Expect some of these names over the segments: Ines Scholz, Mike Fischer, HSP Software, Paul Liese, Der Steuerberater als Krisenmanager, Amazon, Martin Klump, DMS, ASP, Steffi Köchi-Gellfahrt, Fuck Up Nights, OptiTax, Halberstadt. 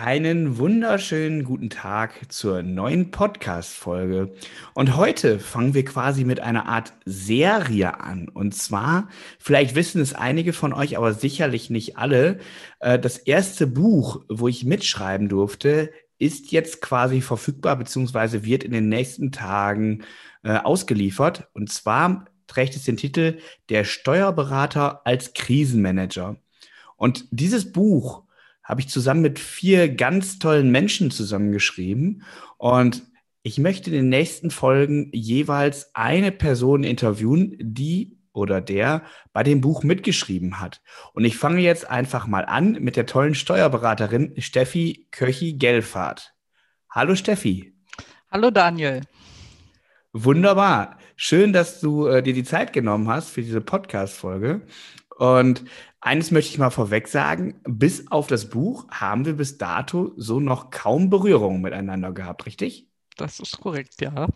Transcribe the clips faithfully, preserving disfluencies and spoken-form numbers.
Einen wunderschönen guten Tag zur neuen Podcast-Folge. Und heute fangen wir quasi mit einer Art Serie an. Und zwar, vielleicht wissen es einige von euch, aber sicherlich nicht alle, das erste Buch, wo ich mitschreiben durfte, ist jetzt quasi verfügbar, beziehungsweise wird in den nächsten Tagen ausgeliefert. Und zwar trägt es den Titel Der Steuerberater als Krisenmanager. Und dieses Buch habe ich zusammen mit vier ganz tollen Menschen zusammengeschrieben. Und ich möchte in den nächsten Folgen jeweils eine Person interviewen, die oder der bei dem Buch mitgeschrieben hat. Und ich fange jetzt einfach mal an mit der tollen Steuerberaterin Steffi Köchi-Gellfahrt. Hallo Steffi. Hallo Daniel. Wunderbar. Schön, dass du äh, dir die Zeit genommen hast für diese Podcast-Folge. Und eines möchte ich mal vorweg sagen, bis auf das Buch haben wir bis dato so noch kaum Berührung miteinander gehabt, richtig? Das ist korrekt, ja.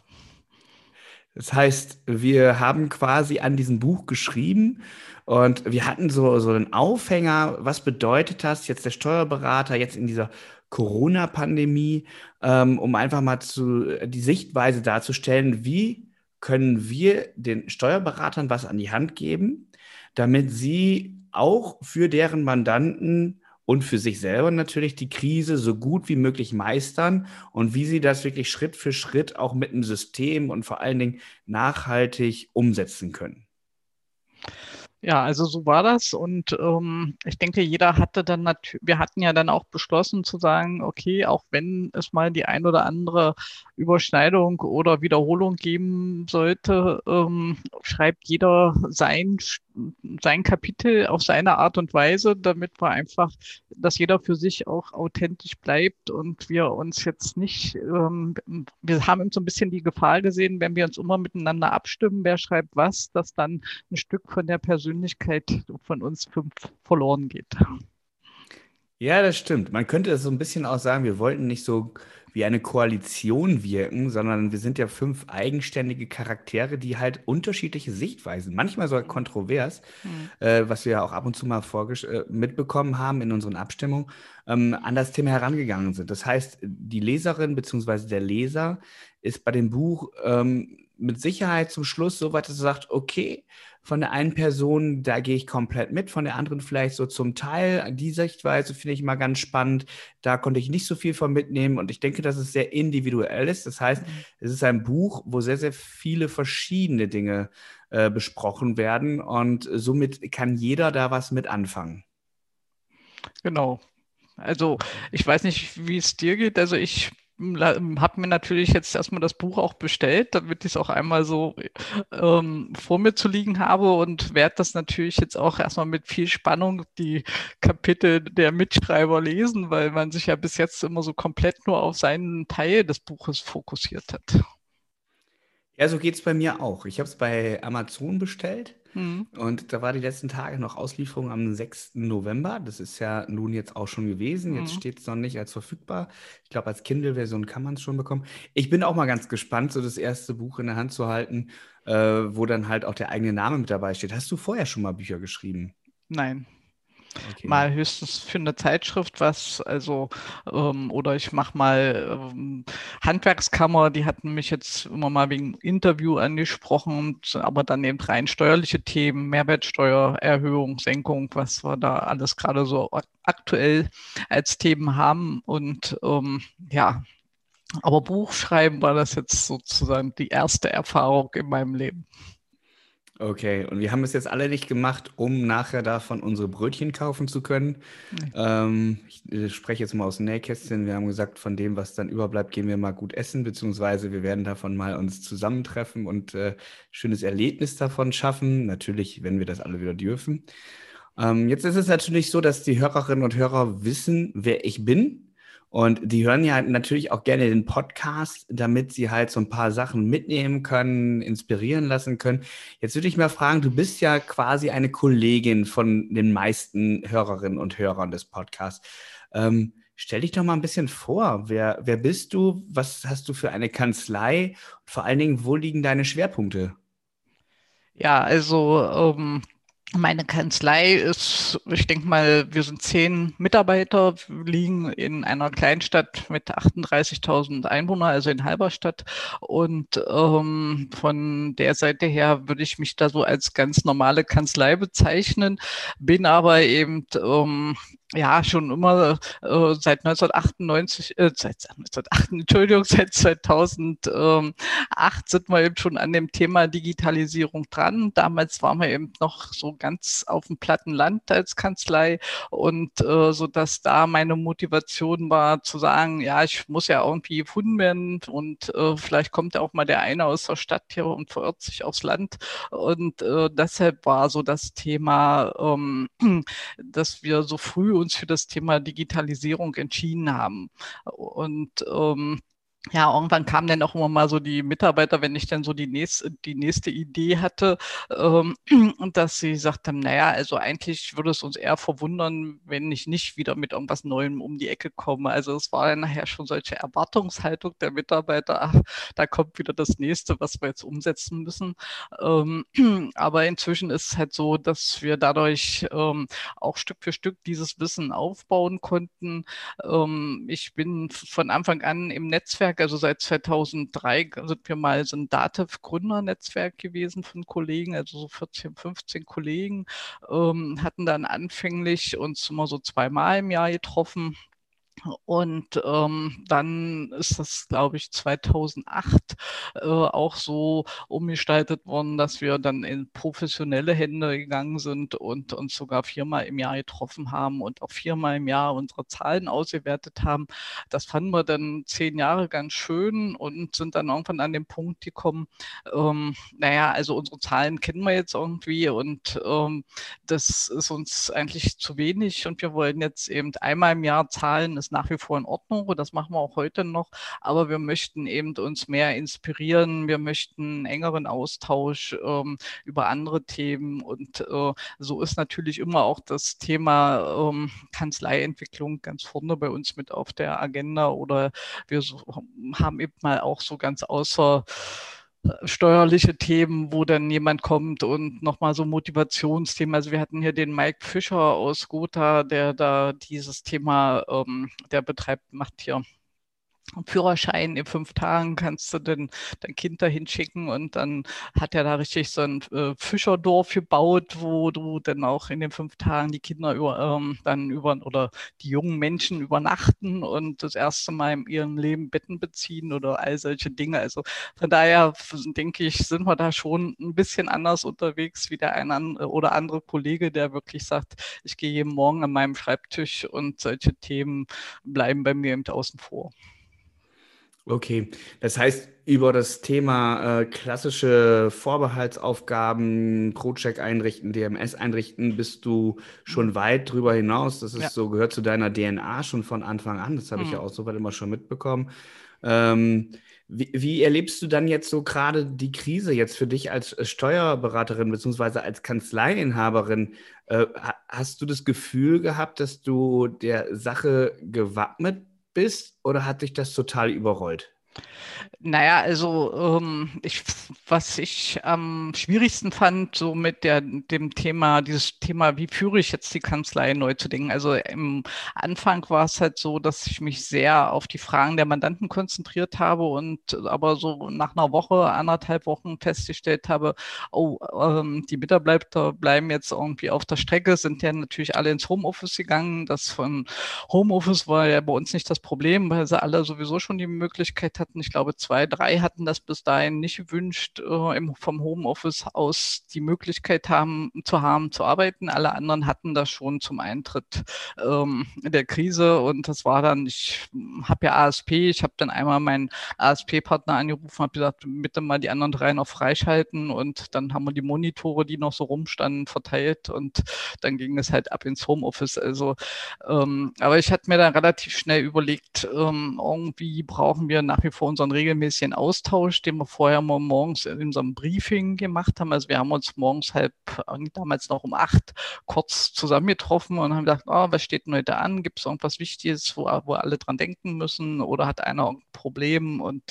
Das heißt, wir haben quasi an diesem Buch geschrieben und wir hatten so, so einen Aufhänger, was bedeutet das jetzt der Steuerberater jetzt in dieser Corona-Pandemie, ähm, um einfach mal zu, die Sichtweise darzustellen, wie können wir den Steuerberatern was an die Hand geben, damit sie auch für deren Mandanten und für sich selber natürlich die Krise so gut wie möglich meistern und wie sie das wirklich Schritt für Schritt auch mit einem System und vor allen Dingen nachhaltig umsetzen können. Ja, also so war das und ähm, ich denke, jeder hatte dann natürlich, wir hatten ja dann auch beschlossen zu sagen, okay, auch wenn es mal die ein oder andere Überschneidung oder Wiederholung geben sollte, ähm, schreibt jeder sein, sein Kapitel auf seine Art und Weise, damit wir einfach, dass jeder für sich auch authentisch bleibt und wir uns jetzt nicht, ähm, wir haben so ein bisschen die Gefahr gesehen, wenn wir uns immer miteinander abstimmen, wer schreibt was, dass dann ein Stück von der Persönlichkeit von uns fünf verloren geht. Ja, das stimmt. Man könnte das so ein bisschen auch sagen, wir wollten nicht so wie eine Koalition wirken, sondern wir sind ja fünf eigenständige Charaktere, die halt unterschiedliche Sichtweisen, manchmal sogar kontrovers, mhm. äh, was wir ja auch ab und zu mal vorges- äh, mitbekommen haben in unseren Abstimmungen, ähm, an das Thema herangegangen sind. Das heißt, die Leserin bzw. der Leser ist bei dem Buch ähm, mit Sicherheit zum Schluss so weit, dass er sagt, okay, von der einen Person, da gehe ich komplett mit, von der anderen vielleicht so zum Teil. Die Sichtweise finde ich mal ganz spannend. Da konnte ich nicht so viel von mitnehmen und ich denke, dass es sehr individuell ist. Das heißt, es ist ein Buch, wo sehr, sehr viele verschiedene Dinge äh, besprochen werden und somit kann jeder da was mit anfangen. Genau. Also ich weiß nicht, wie es dir geht. Also ich habe mir natürlich jetzt erstmal das Buch auch bestellt, damit ich es auch einmal so ähm, vor mir zu liegen habe und werde das natürlich jetzt auch erstmal mit viel Spannung die Kapitel der Mitschreiber lesen, weil man sich ja bis jetzt immer so komplett nur auf seinen Teil des Buches fokussiert hat. Ja, so geht es bei mir auch. Ich habe es bei Amazon bestellt. Und da war die letzten Tage noch Auslieferung am sechsten November. Das ist ja nun jetzt auch schon gewesen. Jetzt mhm. steht es noch nicht als verfügbar. Ich glaube, als Kindle-Version kann man es schon bekommen. Ich bin auch mal ganz gespannt, so das erste Buch in der Hand zu halten, äh, wo dann halt auch der eigene Name mit dabei steht. Hast du vorher schon mal Bücher geschrieben? Nein. Okay. Mal höchstens für eine Zeitschrift was, also ähm, oder ich mache mal ähm, Handwerkskammer, die hatten mich jetzt immer mal wegen Interview angesprochen, aber dann eben rein steuerliche Themen, Mehrwertsteuer, Erhöhung, Senkung, was wir da alles gerade so aktuell als Themen haben und ähm, ja, aber Buchschreiben war das jetzt sozusagen die erste Erfahrung in meinem Leben. Okay, und wir haben es jetzt alle nicht gemacht, um nachher davon unsere Brötchen kaufen zu können. Ähm, ich spreche jetzt mal aus dem Nähkästchen. Wir haben gesagt, von dem, was dann überbleibt, gehen wir mal gut essen, beziehungsweise wir werden davon mal uns zusammentreffen und äh, schönes Erlebnis davon schaffen. Natürlich, wenn wir das alle wieder dürfen. Ähm, jetzt ist es natürlich so, dass die Hörerinnen und Hörer wissen, wer ich bin. Und die hören ja natürlich auch gerne den Podcast, damit sie halt so ein paar Sachen mitnehmen können, inspirieren lassen können. Jetzt würde ich mal fragen, du bist ja quasi eine Kollegin von den meisten Hörerinnen und Hörern des Podcasts. Ähm, stell dich doch mal ein bisschen vor. Wer, wer bist du? Was hast du für eine Kanzlei? Und vor allen Dingen, wo liegen deine Schwerpunkte? Ja, also ähm Meine Kanzlei ist, ich denke mal, wir sind zehn Mitarbeiter, liegen in einer Kleinstadt mit achtunddreißigtausend Einwohnern, also in Halberstadt. Und ähm, von der Seite her würde ich mich da so als ganz normale Kanzlei bezeichnen, bin aber eben... Ähm, Ja, schon immer äh, seit neunzehnhundertachtundneunzig, äh, seit neunzehnhundertacht, Entschuldigung, seit zweitausendacht sind wir eben schon an dem Thema Digitalisierung dran. Damals waren wir eben noch so ganz auf dem platten Land als Kanzlei und äh, so, dass da meine Motivation war zu sagen, ja, ich muss ja irgendwie gefunden werden und äh, vielleicht kommt ja auch mal der eine aus der Stadt hier und verirrt sich aufs Land. Und äh, deshalb war so das Thema, ähm, dass wir so früh uns für das Thema Digitalisierung entschieden haben. Und ähm ja, irgendwann kamen dann auch immer mal so die Mitarbeiter, wenn ich dann so die nächste, die nächste Idee hatte, ähm, dass sie sagten, naja, also eigentlich würde es uns eher verwundern, wenn ich nicht wieder mit irgendwas Neuem um die Ecke komme. Also es war dann nachher schon solche Erwartungshaltung der Mitarbeiter, ach, da kommt wieder das Nächste, was wir jetzt umsetzen müssen. Ähm, aber inzwischen ist es halt so, dass wir dadurch ähm, auch Stück für Stück dieses Wissen aufbauen konnten. Ähm, ich bin von Anfang an im Netzwerk, also seit zweitausenddrei sind wir mal so ein DATEV-Gründernetzwerk gewesen von Kollegen, also so vierzehn, fünfzehn Kollegen, ähm, hatten dann anfänglich uns immer so zweimal im Jahr getroffen. Und ähm, dann ist das, glaube ich, zweitausendacht äh, auch so umgestaltet worden, dass wir dann in professionelle Hände gegangen sind und uns sogar viermal im Jahr getroffen haben und auch viermal im Jahr unsere Zahlen ausgewertet haben. Das fanden wir dann zehn Jahre ganz schön und sind dann irgendwann an den Punkt gekommen, ähm, naja, also unsere Zahlen kennen wir jetzt irgendwie und ähm, das ist uns eigentlich zu wenig und wir wollen jetzt eben einmal im Jahr Zahlen, ist nach wie vor in Ordnung und das machen wir auch heute noch, aber wir möchten eben uns mehr inspirieren, wir möchten engeren Austausch ähm, über andere Themen und äh, so ist natürlich immer auch das Thema ähm, Kanzleientwicklung ganz vorne bei uns mit auf der Agenda oder wir so, haben eben mal auch so ganz außer steuerliche Themen, wo dann jemand kommt und nochmal so Motivationsthemen. Also wir hatten hier den Mike Fischer aus Gotha, der da dieses Thema, ähm, der betreibt, macht hier Führerschein in fünf Tagen, kannst du denn dein Kind dahin schicken und dann hat er da richtig so ein äh, Fischerdorf gebaut, wo du dann auch in den fünf Tagen die Kinder über, ähm, dann über oder die jungen Menschen übernachten und das erste Mal in ihrem Leben Betten beziehen oder all solche Dinge. Also von daher denke ich, sind wir da schon ein bisschen anders unterwegs wie der ein oder andere Kollege, der wirklich sagt, ich gehe jeden Morgen an meinem Schreibtisch und solche Themen bleiben bei mir eben außen vor. Okay, das heißt, über das Thema äh, klassische Vorbehaltsaufgaben, Pro-Check einrichten, D M S einrichten, bist du schon weit drüber hinaus. Das ist ja. So gehört zu deiner D N A schon von Anfang an. Das habe mhm. ich ja auch soweit immer schon mitbekommen. Ähm, wie, wie erlebst du dann jetzt so gerade die Krise jetzt für dich als Steuerberaterin bzw. als Kanzleiinhaberin? Äh, hast du das Gefühl gehabt, dass du der Sache gewappnet bist? bist oder hat dich das total überrollt? Naja, also ähm, ich, was ich am schwierigsten fand, so mit der, dem Thema, dieses Thema, wie führe ich jetzt die Kanzlei neu zu denken. Also im Anfang war es halt so, dass ich mich sehr auf die Fragen der Mandanten konzentriert habe und aber so nach einer Woche, anderthalb Wochen festgestellt habe, oh, ähm, die Mitarbeiter bleiben jetzt irgendwie auf der Strecke, sind ja natürlich alle ins Homeoffice gegangen. Das von Homeoffice war ja bei uns nicht das Problem, weil sie alle sowieso schon die Möglichkeit hatten, ich glaube zwei, drei hatten das bis dahin nicht gewünscht, äh, im, vom Homeoffice aus die Möglichkeit haben, zu haben, zu arbeiten. Alle anderen hatten das schon zum Eintritt ähm, der Krise und das war dann, ich habe ja A S P, ich habe dann einmal meinen A S P-Partner angerufen, habe gesagt, bitte mal die anderen drei noch freischalten und dann haben wir die Monitore, die noch so rumstanden, verteilt und dann ging es halt ab ins Homeoffice. Also, ähm, aber ich hatte mir dann relativ schnell überlegt, ähm, irgendwie brauchen wir nach wie wir vor unseren regelmäßigen Austausch, den wir vorher mal morgens in unserem Briefing gemacht haben. Also wir haben uns morgens halb, damals noch um acht, kurz zusammengetroffen und haben gedacht, oh, was steht denn heute an? Gibt es irgendwas Wichtiges, wo, wo alle dran denken müssen? Oder hat einer ein Problem? Und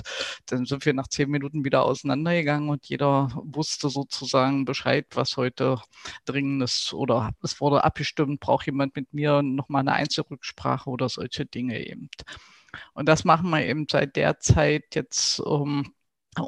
dann sind wir nach zehn Minuten wieder auseinandergegangen und jeder wusste sozusagen Bescheid, was heute Dringendes oder es wurde abgestimmt, braucht jemand mit mir nochmal eine Einzelrücksprache oder solche Dinge eben. Und das machen wir eben seit der Zeit jetzt um,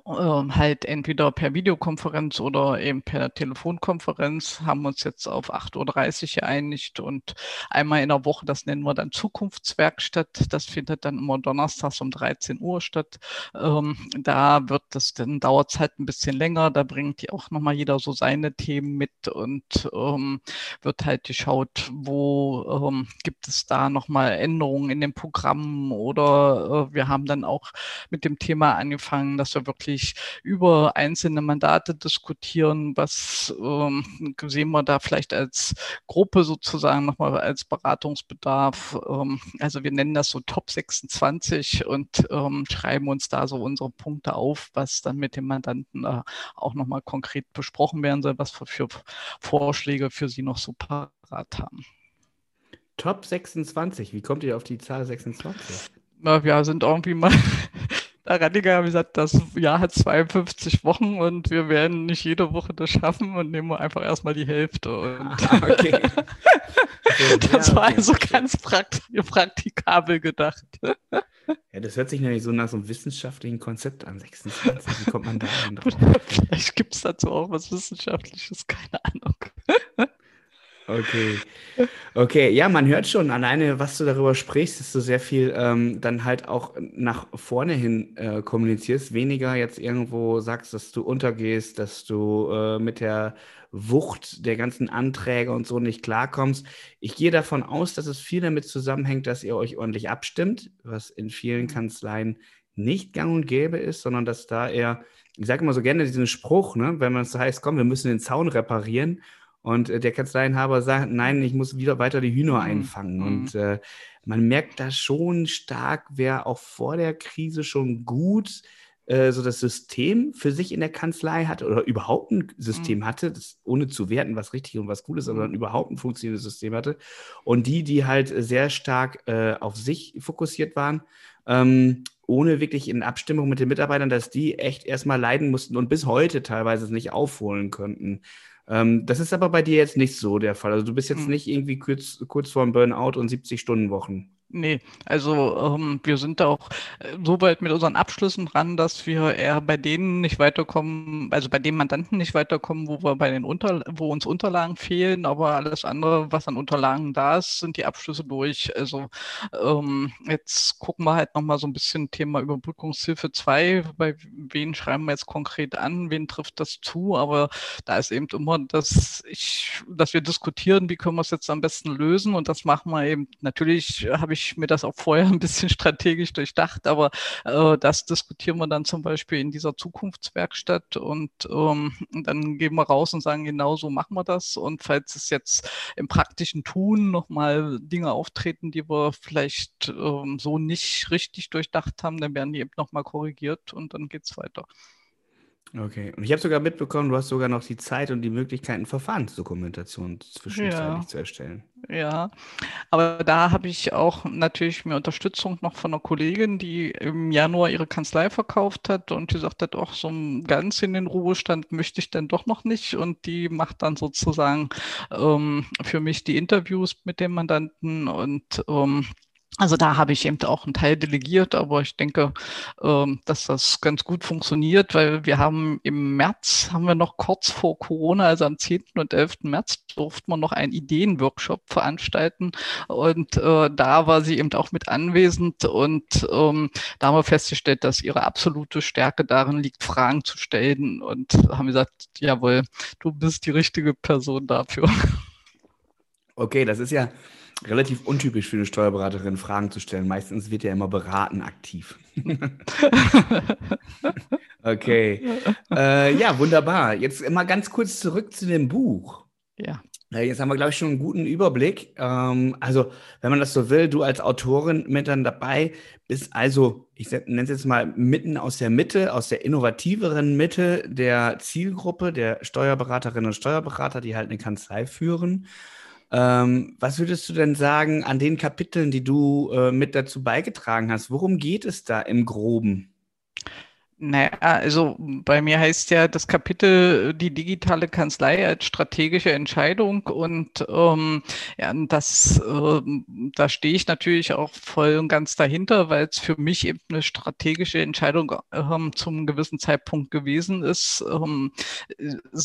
um, halt entweder per Videokonferenz oder eben per Telefonkonferenz, haben uns jetzt auf acht Uhr dreißig geeinigt und einmal in der Woche, das nennen wir dann Zukunftswerkstatt, das findet dann immer donnerstags um dreizehn Uhr statt. Ähm, da wird das, dann dauert es halt ein bisschen länger, da bringt auch nochmal jeder so seine Themen mit und ähm, wird halt geschaut, wo ähm, gibt es da nochmal Änderungen in den Programmen oder äh, wir haben dann auch mit dem Thema angefangen, dass wir wirklich über einzelne Mandate diskutieren, was ähm, sehen wir da vielleicht als Gruppe sozusagen nochmal als Beratungsbedarf. Ähm, also wir nennen das so Top sechsundzwanzig und ähm, schreiben uns da so unsere Punkte auf, was dann mit dem Mandanten äh, auch nochmal konkret besprochen werden soll, was für, für Vorschläge für Sie noch so parat haben. Top sechsundzwanzig, wie kommt ihr auf die Zahl sechsundzwanzig? Na, wir sind irgendwie mal... Daran haben wir gesagt, das Jahr hat zweiundfünfzig Wochen und wir werden nicht jede Woche das schaffen und nehmen wir einfach erstmal die Hälfte. Und ah, okay. Das war also ganz praktikabel gedacht. Ja, das hört sich nämlich so nach so einem wissenschaftlichen Konzept an. sechsundzwanzig, wie kommt man da an drauf? Vielleicht gibt es dazu auch was Wissenschaftliches, keine Ahnung. Okay, okay, ja, man hört schon alleine, was du darüber sprichst, dass du sehr viel ähm, dann halt auch nach vorne hin äh, kommunizierst, weniger jetzt irgendwo sagst, dass du untergehst, dass du äh, mit der Wucht der ganzen Anträge und so nicht klarkommst. Ich gehe davon aus, dass es viel damit zusammenhängt, dass ihr euch ordentlich abstimmt, was in vielen Kanzleien nicht gang und gäbe ist, sondern dass da eher, ich sage immer so gerne diesen Spruch, ne, wenn man es so heißt, komm, wir müssen den Zaun reparieren. Und der Kanzleienhaber sagt, nein, ich muss wieder weiter die Hühner einfangen. Mhm. Und äh, man merkt da schon stark, wer auch vor der Krise schon gut äh, so das System für sich in der Kanzlei hatte oder überhaupt ein System mhm. hatte, das, ohne zu werten, was richtig und was gut ist, aber überhaupt ein funktionierendes System hatte. Und die, die halt sehr stark äh, auf sich fokussiert waren, ähm, ohne wirklich in Abstimmung mit den Mitarbeitern, dass die echt erstmal leiden mussten und bis heute teilweise es nicht aufholen könnten. Ähm, das ist aber bei dir jetzt nicht so der Fall. Also du bist jetzt nicht irgendwie kurz, kurz vorm Burnout und siebzig-Stunden-Wochen. Nee, also ähm, wir sind da auch äh, so weit mit unseren Abschlüssen dran, dass wir eher bei denen nicht weiterkommen, also bei den Mandanten nicht weiterkommen, wo wir bei den Unter wo uns Unterlagen fehlen, aber alles andere, was an Unterlagen da ist, sind die Abschlüsse durch. Also ähm, jetzt gucken wir halt nochmal so ein bisschen Thema Überbrückungshilfe zwei, bei wen schreiben wir jetzt konkret an, wen trifft das zu, aber da ist eben immer, dass ich, dass wir diskutieren, wie können wir es jetzt am besten lösen und das machen wir eben, natürlich habe ich mir das auch vorher ein bisschen strategisch durchdacht, aber äh, das diskutieren wir dann zum Beispiel in dieser Zukunftswerkstatt und ähm, dann gehen wir raus und sagen, genau so machen wir das und falls es jetzt im praktischen Tun nochmal Dinge auftreten, die wir vielleicht ähm, so nicht richtig durchdacht haben, dann werden die eben nochmal korrigiert und dann geht es weiter. Okay, und ich habe sogar mitbekommen, du hast sogar noch die Zeit und die Möglichkeiten, Verfahrensdokumentation zwischenzeitlich ja. zu erstellen. Ja, aber da habe ich auch natürlich mehr Unterstützung noch von einer Kollegin, die im Januar ihre Kanzlei verkauft hat und die sagt hat, ach, so ganz in den Ruhestand möchte ich dann doch noch nicht und die macht dann sozusagen ähm, für mich die Interviews mit dem Mandanten und ähm, also da habe ich eben auch einen Teil delegiert, aber ich denke, dass das ganz gut funktioniert, weil wir haben im März, haben wir noch kurz vor Corona, also am zehnten und elften März durften wir noch einen Ideenworkshop veranstalten und da war sie eben auch mit anwesend und da haben wir festgestellt, dass ihre absolute Stärke darin liegt, Fragen zu stellen und haben gesagt, jawohl, du bist die richtige Person dafür. Okay, das ist ja relativ untypisch für eine Steuerberaterin, Fragen zu stellen. Meistens wird ja immer beraten aktiv. Okay. Äh, ja, wunderbar. Jetzt mal ganz kurz zurück zu dem Buch. Ja. Jetzt haben wir, glaube ich, schon einen guten Überblick. Also, wenn man das so will, du als Autorin mit dann dabei bist also, ich nenne es jetzt mal mitten aus der Mitte, aus der innovativeren Mitte der Zielgruppe, der Steuerberaterinnen und Steuerberater, die halt eine Kanzlei führen. Was würdest du denn sagen an den Kapiteln, die du mit dazu beigetragen hast? Worum geht es da im Groben? Naja, also bei mir heißt ja das Kapitel die digitale Kanzlei als strategische Entscheidung und ähm, ja, das, äh, da stehe ich natürlich auch voll und ganz dahinter, weil es für mich eben eine strategische Entscheidung ähm, zum gewissen Zeitpunkt gewesen ist, ähm,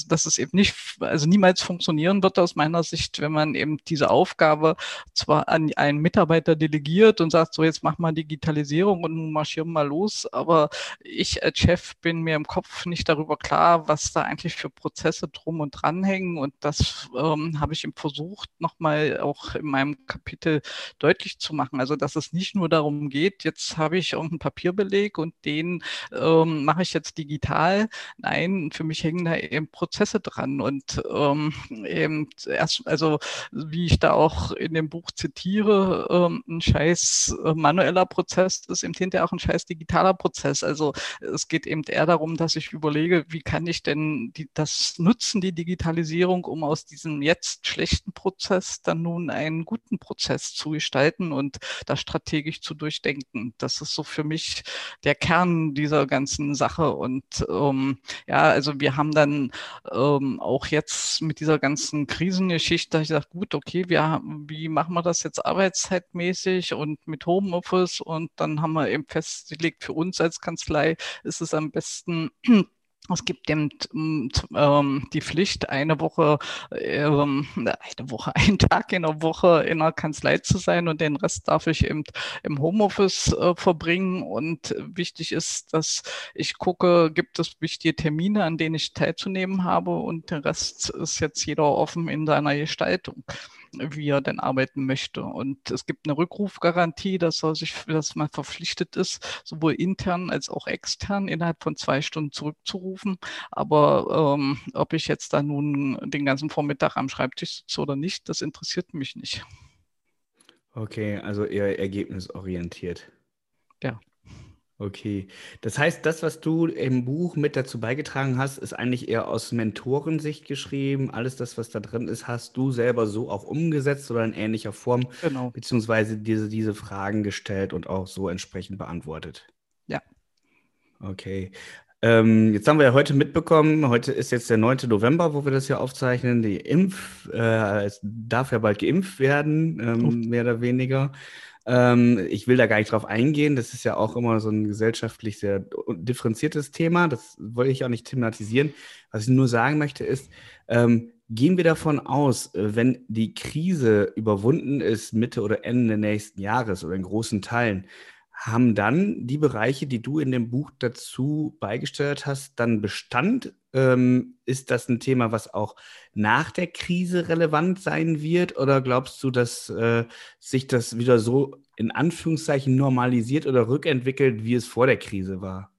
dass es eben nicht, also niemals funktionieren wird aus meiner Sicht, wenn man eben diese Aufgabe zwar an einen Mitarbeiter delegiert und sagt, so jetzt mach mal Digitalisierung und marschieren mal los, aber ich als Chef bin mir im Kopf nicht darüber klar, was da eigentlich für Prozesse drum und dran hängen. Und das ähm, habe ich eben versucht, nochmal auch in meinem Kapitel deutlich zu machen. Also, dass es nicht nur darum geht, jetzt habe ich irgendeinen Papierbeleg und den ähm, mache ich jetzt digital. Nein, für mich hängen da eben Prozesse dran. Und ähm, eben erst, also wie ich da auch in dem Buch zitiere, ähm, ein scheiß manueller Prozess ist eben hinterher auch ein scheiß digitaler Prozess. Also es geht eben eher darum, dass ich überlege, wie kann ich denn die, das nutzen, die Digitalisierung, um aus diesem jetzt schlechten Prozess dann nun einen guten Prozess zu gestalten und das strategisch zu durchdenken. Das ist so für mich der Kern dieser ganzen Sache. Und ähm, ja, also wir haben dann ähm, auch jetzt mit dieser ganzen Krisengeschichte, ich sage, gut, okay, wir, wie machen wir das jetzt arbeitszeitmäßig und mit Homeoffice? Und dann haben wir eben festgelegt, für uns als Kanzlei ist es am besten, es gibt eben ähm, die Pflicht, eine Woche, ähm, eine Woche, einen Tag in der Woche in der Kanzlei zu sein und den Rest darf ich eben im Homeoffice äh, verbringen. Und wichtig ist, dass ich gucke, gibt es wichtige Termine, an denen ich teilzunehmen habe, und der Rest ist jetzt jeder offen in seiner Gestaltung, wie er denn arbeiten möchte. Und es gibt eine Rückrufgarantie, dass er sich, dass man verpflichtet ist, sowohl intern als auch extern innerhalb von zwei Stunden zurückzurufen. Aber ähm, ob ich jetzt da nun den ganzen Vormittag am Schreibtisch sitze oder nicht, das interessiert mich nicht. Okay, also eher ergebnisorientiert. Ja. Okay, das heißt, das, was du im Buch mit dazu beigetragen hast, ist eigentlich eher aus Mentorensicht geschrieben. Alles das, was da drin ist, hast du selber so auch umgesetzt oder in ähnlicher Form, genau, beziehungsweise diese, diese Fragen gestellt und auch so entsprechend beantwortet. Ja. Okay. Ähm, jetzt haben wir ja heute mitbekommen, heute ist jetzt der neunte November, wo wir das hier aufzeichnen, die Impf, äh, es darf ja bald geimpft werden, ähm, mehr oder weniger. Ähm, ich will da gar nicht drauf eingehen, das ist ja auch immer so ein gesellschaftlich sehr differenziertes Thema, das wollte ich auch nicht thematisieren. Was ich nur sagen möchte ist, ähm, gehen wir davon aus, wenn die Krise überwunden ist, Mitte oder Ende nächsten Jahres oder in großen Teilen, haben dann die Bereiche, die du in dem Buch dazu beigesteuert hast, dann Bestand? Ähm, ist das ein Thema, was auch nach der Krise relevant sein wird? Oder glaubst du, dass äh, sich das wieder so in Anführungszeichen normalisiert oder rückentwickelt, wie es vor der Krise war?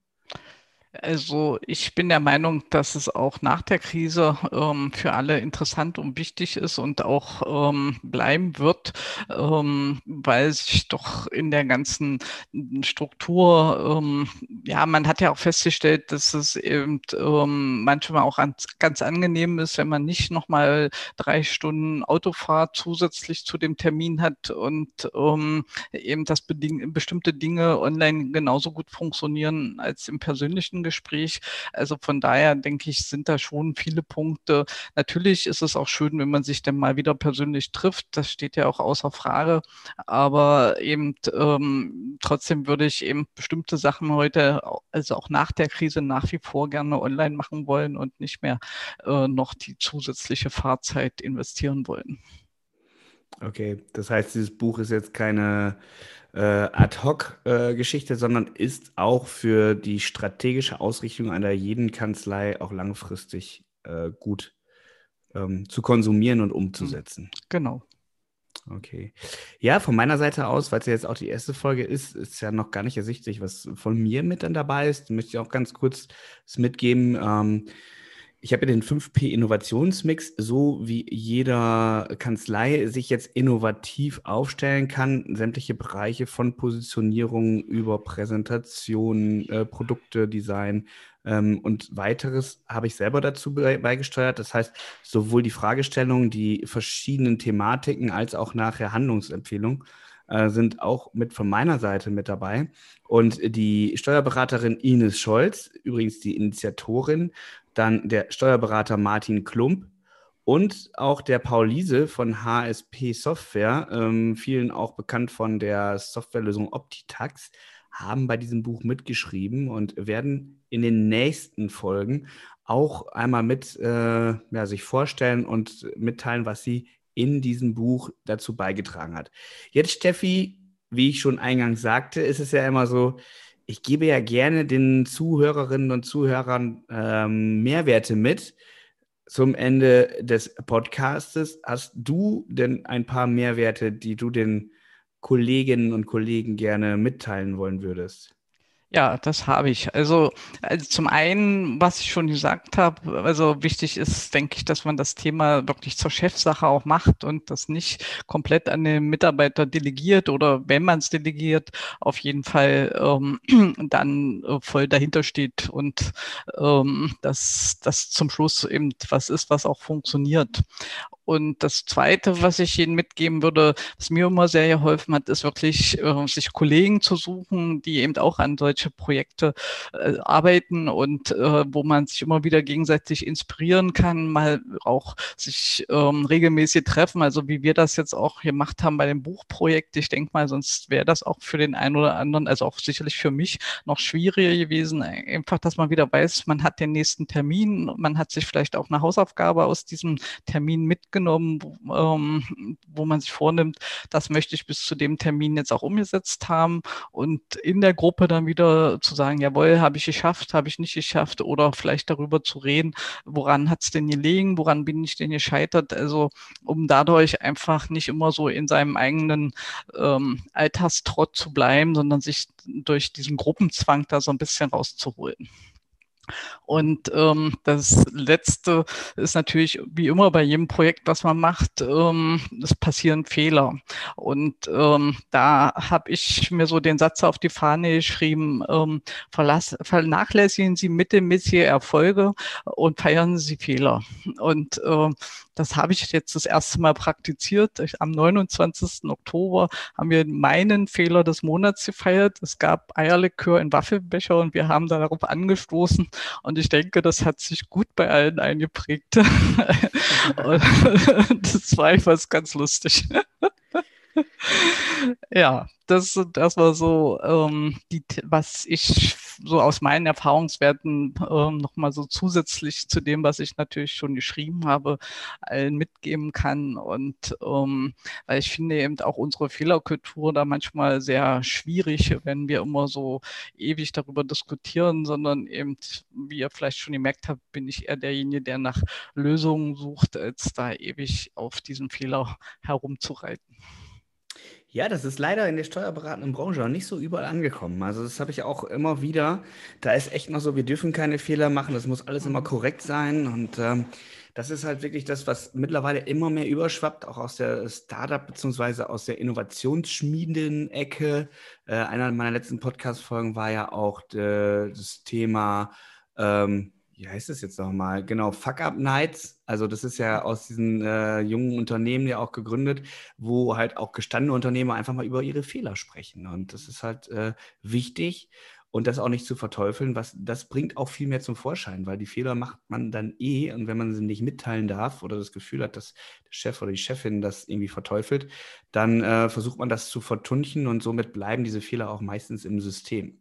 Also ich bin der Meinung, dass es auch nach der Krise ähm, für alle interessant und wichtig ist und auch ähm, bleiben wird, ähm, weil sich doch in der ganzen Struktur, ähm, ja, man hat ja auch festgestellt, dass es eben ähm, manchmal auch an, ganz angenehm ist, wenn man nicht nochmal drei Stunden Autofahrt zusätzlich zu dem Termin hat und ähm, eben dass beding- bestimmte Dinge online genauso gut funktionieren als im persönlichen Gespräch. Also von daher denke ich, sind da schon viele Punkte. Natürlich ist es auch schön, wenn man sich dann mal wieder persönlich trifft. Das steht ja auch außer Frage. Aber eben ähm, trotzdem würde ich eben bestimmte Sachen heute, also auch nach der Krise, nach wie vor gerne online machen wollen und nicht mehr äh, noch die zusätzliche Fahrzeit investieren wollen. Okay, das heißt, dieses Buch ist jetzt keine äh, Ad-Hoc-Geschichte, äh, sondern ist auch für die strategische Ausrichtung einer jeden Kanzlei auch langfristig äh, gut ähm, zu konsumieren und umzusetzen. Genau. Okay. Ja, von meiner Seite aus, weil es ja jetzt auch die erste Folge ist, ist ja noch gar nicht ersichtlich, was von mir mit dann dabei ist. Möchte ich auch ganz kurz mitgeben. Ähm, Ich habe ja den fünf P Innovationsmix, so wie jeder Kanzlei sich jetzt innovativ aufstellen kann, sämtliche Bereiche von Positionierung über Präsentation, äh, Produkte, Design ähm, und weiteres habe ich selber dazu be- beigesteuert. Das heißt, sowohl die Fragestellungen, die verschiedenen Thematiken als auch nachher Handlungsempfehlungen äh, sind auch mit von meiner Seite mit dabei. Und die Steuerberaterin Ines Scholz, übrigens die Initiatorin, dann der Steuerberater Martin Klump und auch der Paul Liese von H S P Software, ähm, vielen auch bekannt von der Softwarelösung OptiTax, haben bei diesem Buch mitgeschrieben und werden in den nächsten Folgen auch einmal mit äh, ja, sich vorstellen und mitteilen, was sie in diesem Buch dazu beigetragen hat. Jetzt, Steffi, wie ich schon eingangs sagte, ist es ja immer so, ich gebe ja gerne den Zuhörerinnen und Zuhörern ähm, Mehrwerte mit. Zum Ende des Podcastes hast du denn ein paar Mehrwerte, die du den Kolleginnen und Kollegen gerne mitteilen wollen würdest? Ja, das habe ich. Also, also zum einen, was ich schon gesagt habe, also wichtig ist, denke ich, dass man das Thema wirklich zur Chefsache auch macht und das nicht komplett an den Mitarbeiter delegiert oder wenn man es delegiert, auf jeden Fall ähm, dann äh, voll dahinter steht und ähm, dass das zum Schluss eben was ist, was auch funktioniert. Und das Zweite, was ich Ihnen mitgeben würde, was mir immer sehr geholfen hat, ist wirklich, äh, sich Kollegen zu suchen, die eben auch an solche Projekte äh, arbeiten und äh, wo man sich immer wieder gegenseitig inspirieren kann, mal auch sich ähm, regelmäßig treffen. Also wie wir das jetzt auch gemacht haben bei dem Buchprojekt. Ich denke mal, sonst wäre das auch für den einen oder anderen, also auch sicherlich für mich, noch schwieriger gewesen. Einfach, dass man wieder weiß, man hat den nächsten Termin, man hat sich vielleicht auch eine Hausaufgabe aus diesem Termin mitgenommen. genommen, wo, ähm, wo man sich vornimmt, das möchte ich bis zu dem Termin jetzt auch umgesetzt haben und in der Gruppe dann wieder zu sagen, jawohl, habe ich geschafft, habe ich nicht geschafft oder vielleicht darüber zu reden, woran hat es denn gelegen, woran bin ich denn gescheitert, also um dadurch einfach nicht immer so in seinem eigenen ähm, Alltagstrott zu bleiben, sondern sich durch diesen Gruppenzwang da so ein bisschen rauszuholen. Und ähm, das Letzte ist natürlich, wie immer bei jedem Projekt, was man macht, ähm, es passieren Fehler. Und ähm, da habe ich mir so den Satz auf die Fahne geschrieben, ähm, verlass, vernachlässigen Sie mittelmäßige Erfolge und feiern Sie Fehler. Und ähm, das habe ich jetzt das erste Mal praktiziert. Am neunundzwanzigsten Oktober haben wir meinen Fehler des Monats gefeiert. Es gab Eierlikör in Waffelbecher und wir haben darauf angestoßen. Und ich denke, das hat sich gut bei allen eingeprägt. Und das war etwas ganz lustig. Ja, das, das war so, ähm, die, was ich so aus meinen Erfahrungswerten ähm, nochmal so zusätzlich zu dem, was ich natürlich schon geschrieben habe, allen mitgeben kann. Und ähm, weil ich finde eben auch unsere Fehlerkultur da manchmal sehr schwierig, wenn wir immer so ewig darüber diskutieren, sondern eben, wie ihr vielleicht schon gemerkt habt, bin ich eher derjenige, der nach Lösungen sucht, als da ewig auf diesen Fehler herumzureiten. Ja, das ist leider in der steuerberatenden Branche auch nicht so überall angekommen. Also das habe ich auch immer wieder. Da ist echt noch so, wir dürfen keine Fehler machen, das muss alles immer korrekt sein. Und ähm, das ist halt wirklich das, was mittlerweile immer mehr überschwappt, auch aus der Startup- bzw. aus der Innovationsschmieden-Ecke. Äh, einer meiner letzten Podcast-Folgen war ja auch de, das Thema, ähm, wie heißt das jetzt nochmal? Genau, Fuck Up Nights. Also das ist ja aus diesen äh, jungen Unternehmen ja auch gegründet, wo halt auch gestandene Unternehmer einfach mal über ihre Fehler sprechen. Und das ist halt äh, wichtig und das auch nicht zu verteufeln. Was, das bringt auch viel mehr zum Vorschein, weil die Fehler macht man dann eh. Und wenn man sie nicht mitteilen darf oder das Gefühl hat, dass der Chef oder die Chefin das irgendwie verteufelt, dann äh, versucht man das zu vertunchen und somit bleiben diese Fehler auch meistens im System.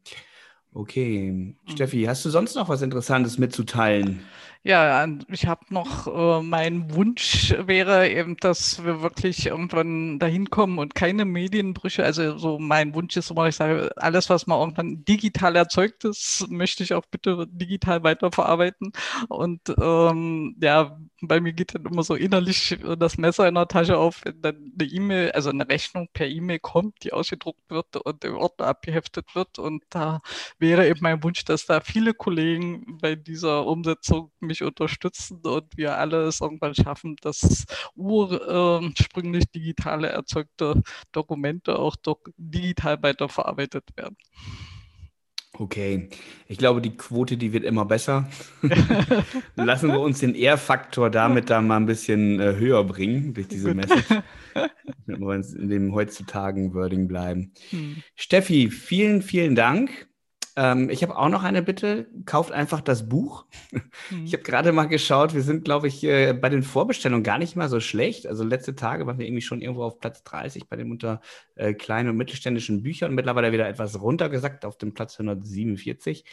Okay. Steffi, hast du sonst noch was Interessantes mitzuteilen? Ja, ich habe noch, äh, mein Wunsch wäre eben, dass wir wirklich irgendwann dahin kommen und keine Medienbrüche, also so mein Wunsch ist immer, ich sage, alles, was mal irgendwann digital erzeugt ist, möchte ich auch bitte digital weiterverarbeiten. Und ähm, ja, bei mir geht dann immer so innerlich das Messer in der Tasche auf, wenn dann eine E-Mail, also eine Rechnung per E-Mail kommt, die ausgedruckt wird und im Ordner abgeheftet wird. Und da wäre eben mein Wunsch, dass da viele Kollegen bei dieser Umsetzung mich gegenseitig unterstützen und wir alle es irgendwann schaffen, dass ursprünglich digitale erzeugte Dokumente auch digital weiterverarbeitet werden. Okay, ich glaube, die Quote, die wird immer besser. Lassen wir uns den R-Faktor damit da mal ein bisschen höher bringen, durch diese Message. Wenn wir uns in dem heutzutage Wording bleiben. Hm. Steffi, vielen, vielen Dank. Ähm, ich habe auch noch eine Bitte. Kauft einfach das Buch. Hm. Ich habe gerade mal geschaut, wir sind, glaube ich, äh, bei den Vorbestellungen gar nicht mal so schlecht. Also letzte Tage waren wir irgendwie schon irgendwo auf Platz dreißig bei den unter äh, kleinen und mittelständischen Büchern. Mittlerweile wieder etwas runtergesackt auf dem Platz hundertsiebenundvierzig.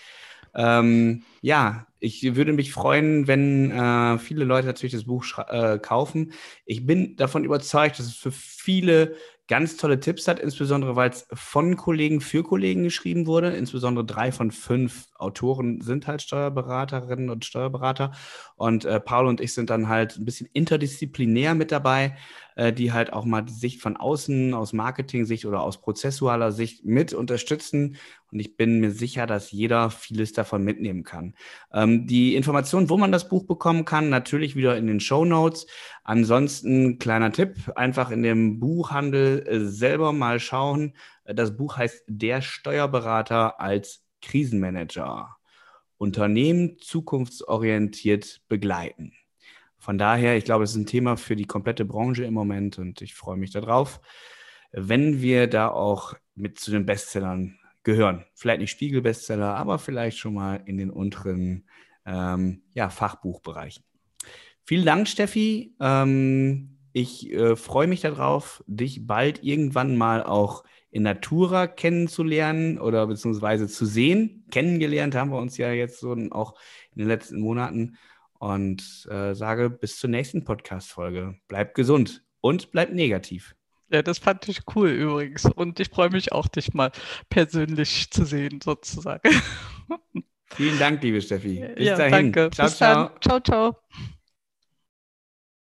Ähm, ja, ich würde mich freuen, wenn äh, viele Leute natürlich das Buch äh, kaufen. Ich bin davon überzeugt, dass es für viele ganz tolle Tipps hat, insbesondere weil es von Kollegen für Kollegen geschrieben wurde. Insbesondere drei von fünf Autoren sind halt Steuerberaterinnen und Steuerberater. Und äh, Paul und ich sind dann halt ein bisschen interdisziplinär mit dabei, äh, die halt auch mal die Sicht von außen, aus Marketing-Sicht oder aus prozessualer Sicht mit unterstützen. Und ich bin mir sicher, dass jeder vieles davon mitnehmen kann. Ähm, die Informationen, wo man das Buch bekommen kann, natürlich wieder in den Shownotes. Ansonsten, kleiner Tipp, einfach in dem Buchhandel äh, selber mal schauen. Das Buch heißt Der Steuerberater als Krisenmanager. Unternehmen zukunftsorientiert begleiten. Von daher, ich glaube, es ist ein Thema für die komplette Branche im Moment und ich freue mich darauf, wenn wir da auch mit zu den Bestsellern gehören. Vielleicht nicht Spiegel-Bestseller, aber vielleicht schon mal in den unteren ähm, ja, Fachbuchbereichen. Vielen Dank, Steffi. Ähm, ich äh, freue mich darauf, dich bald irgendwann mal auch in Natura kennenzulernen oder beziehungsweise zu sehen. Kennengelernt haben wir uns ja jetzt so auch in den letzten Monaten. Und äh, sage bis zur nächsten Podcast-Folge. Bleibt gesund und bleibt negativ. Ja, das fand ich cool übrigens. Und ich freue mich auch, dich mal persönlich zu sehen sozusagen. Vielen Dank, liebe Steffi. Bis ja, dahin. Danke. Ciao, bis ciao. Dann. Ciao, ciao.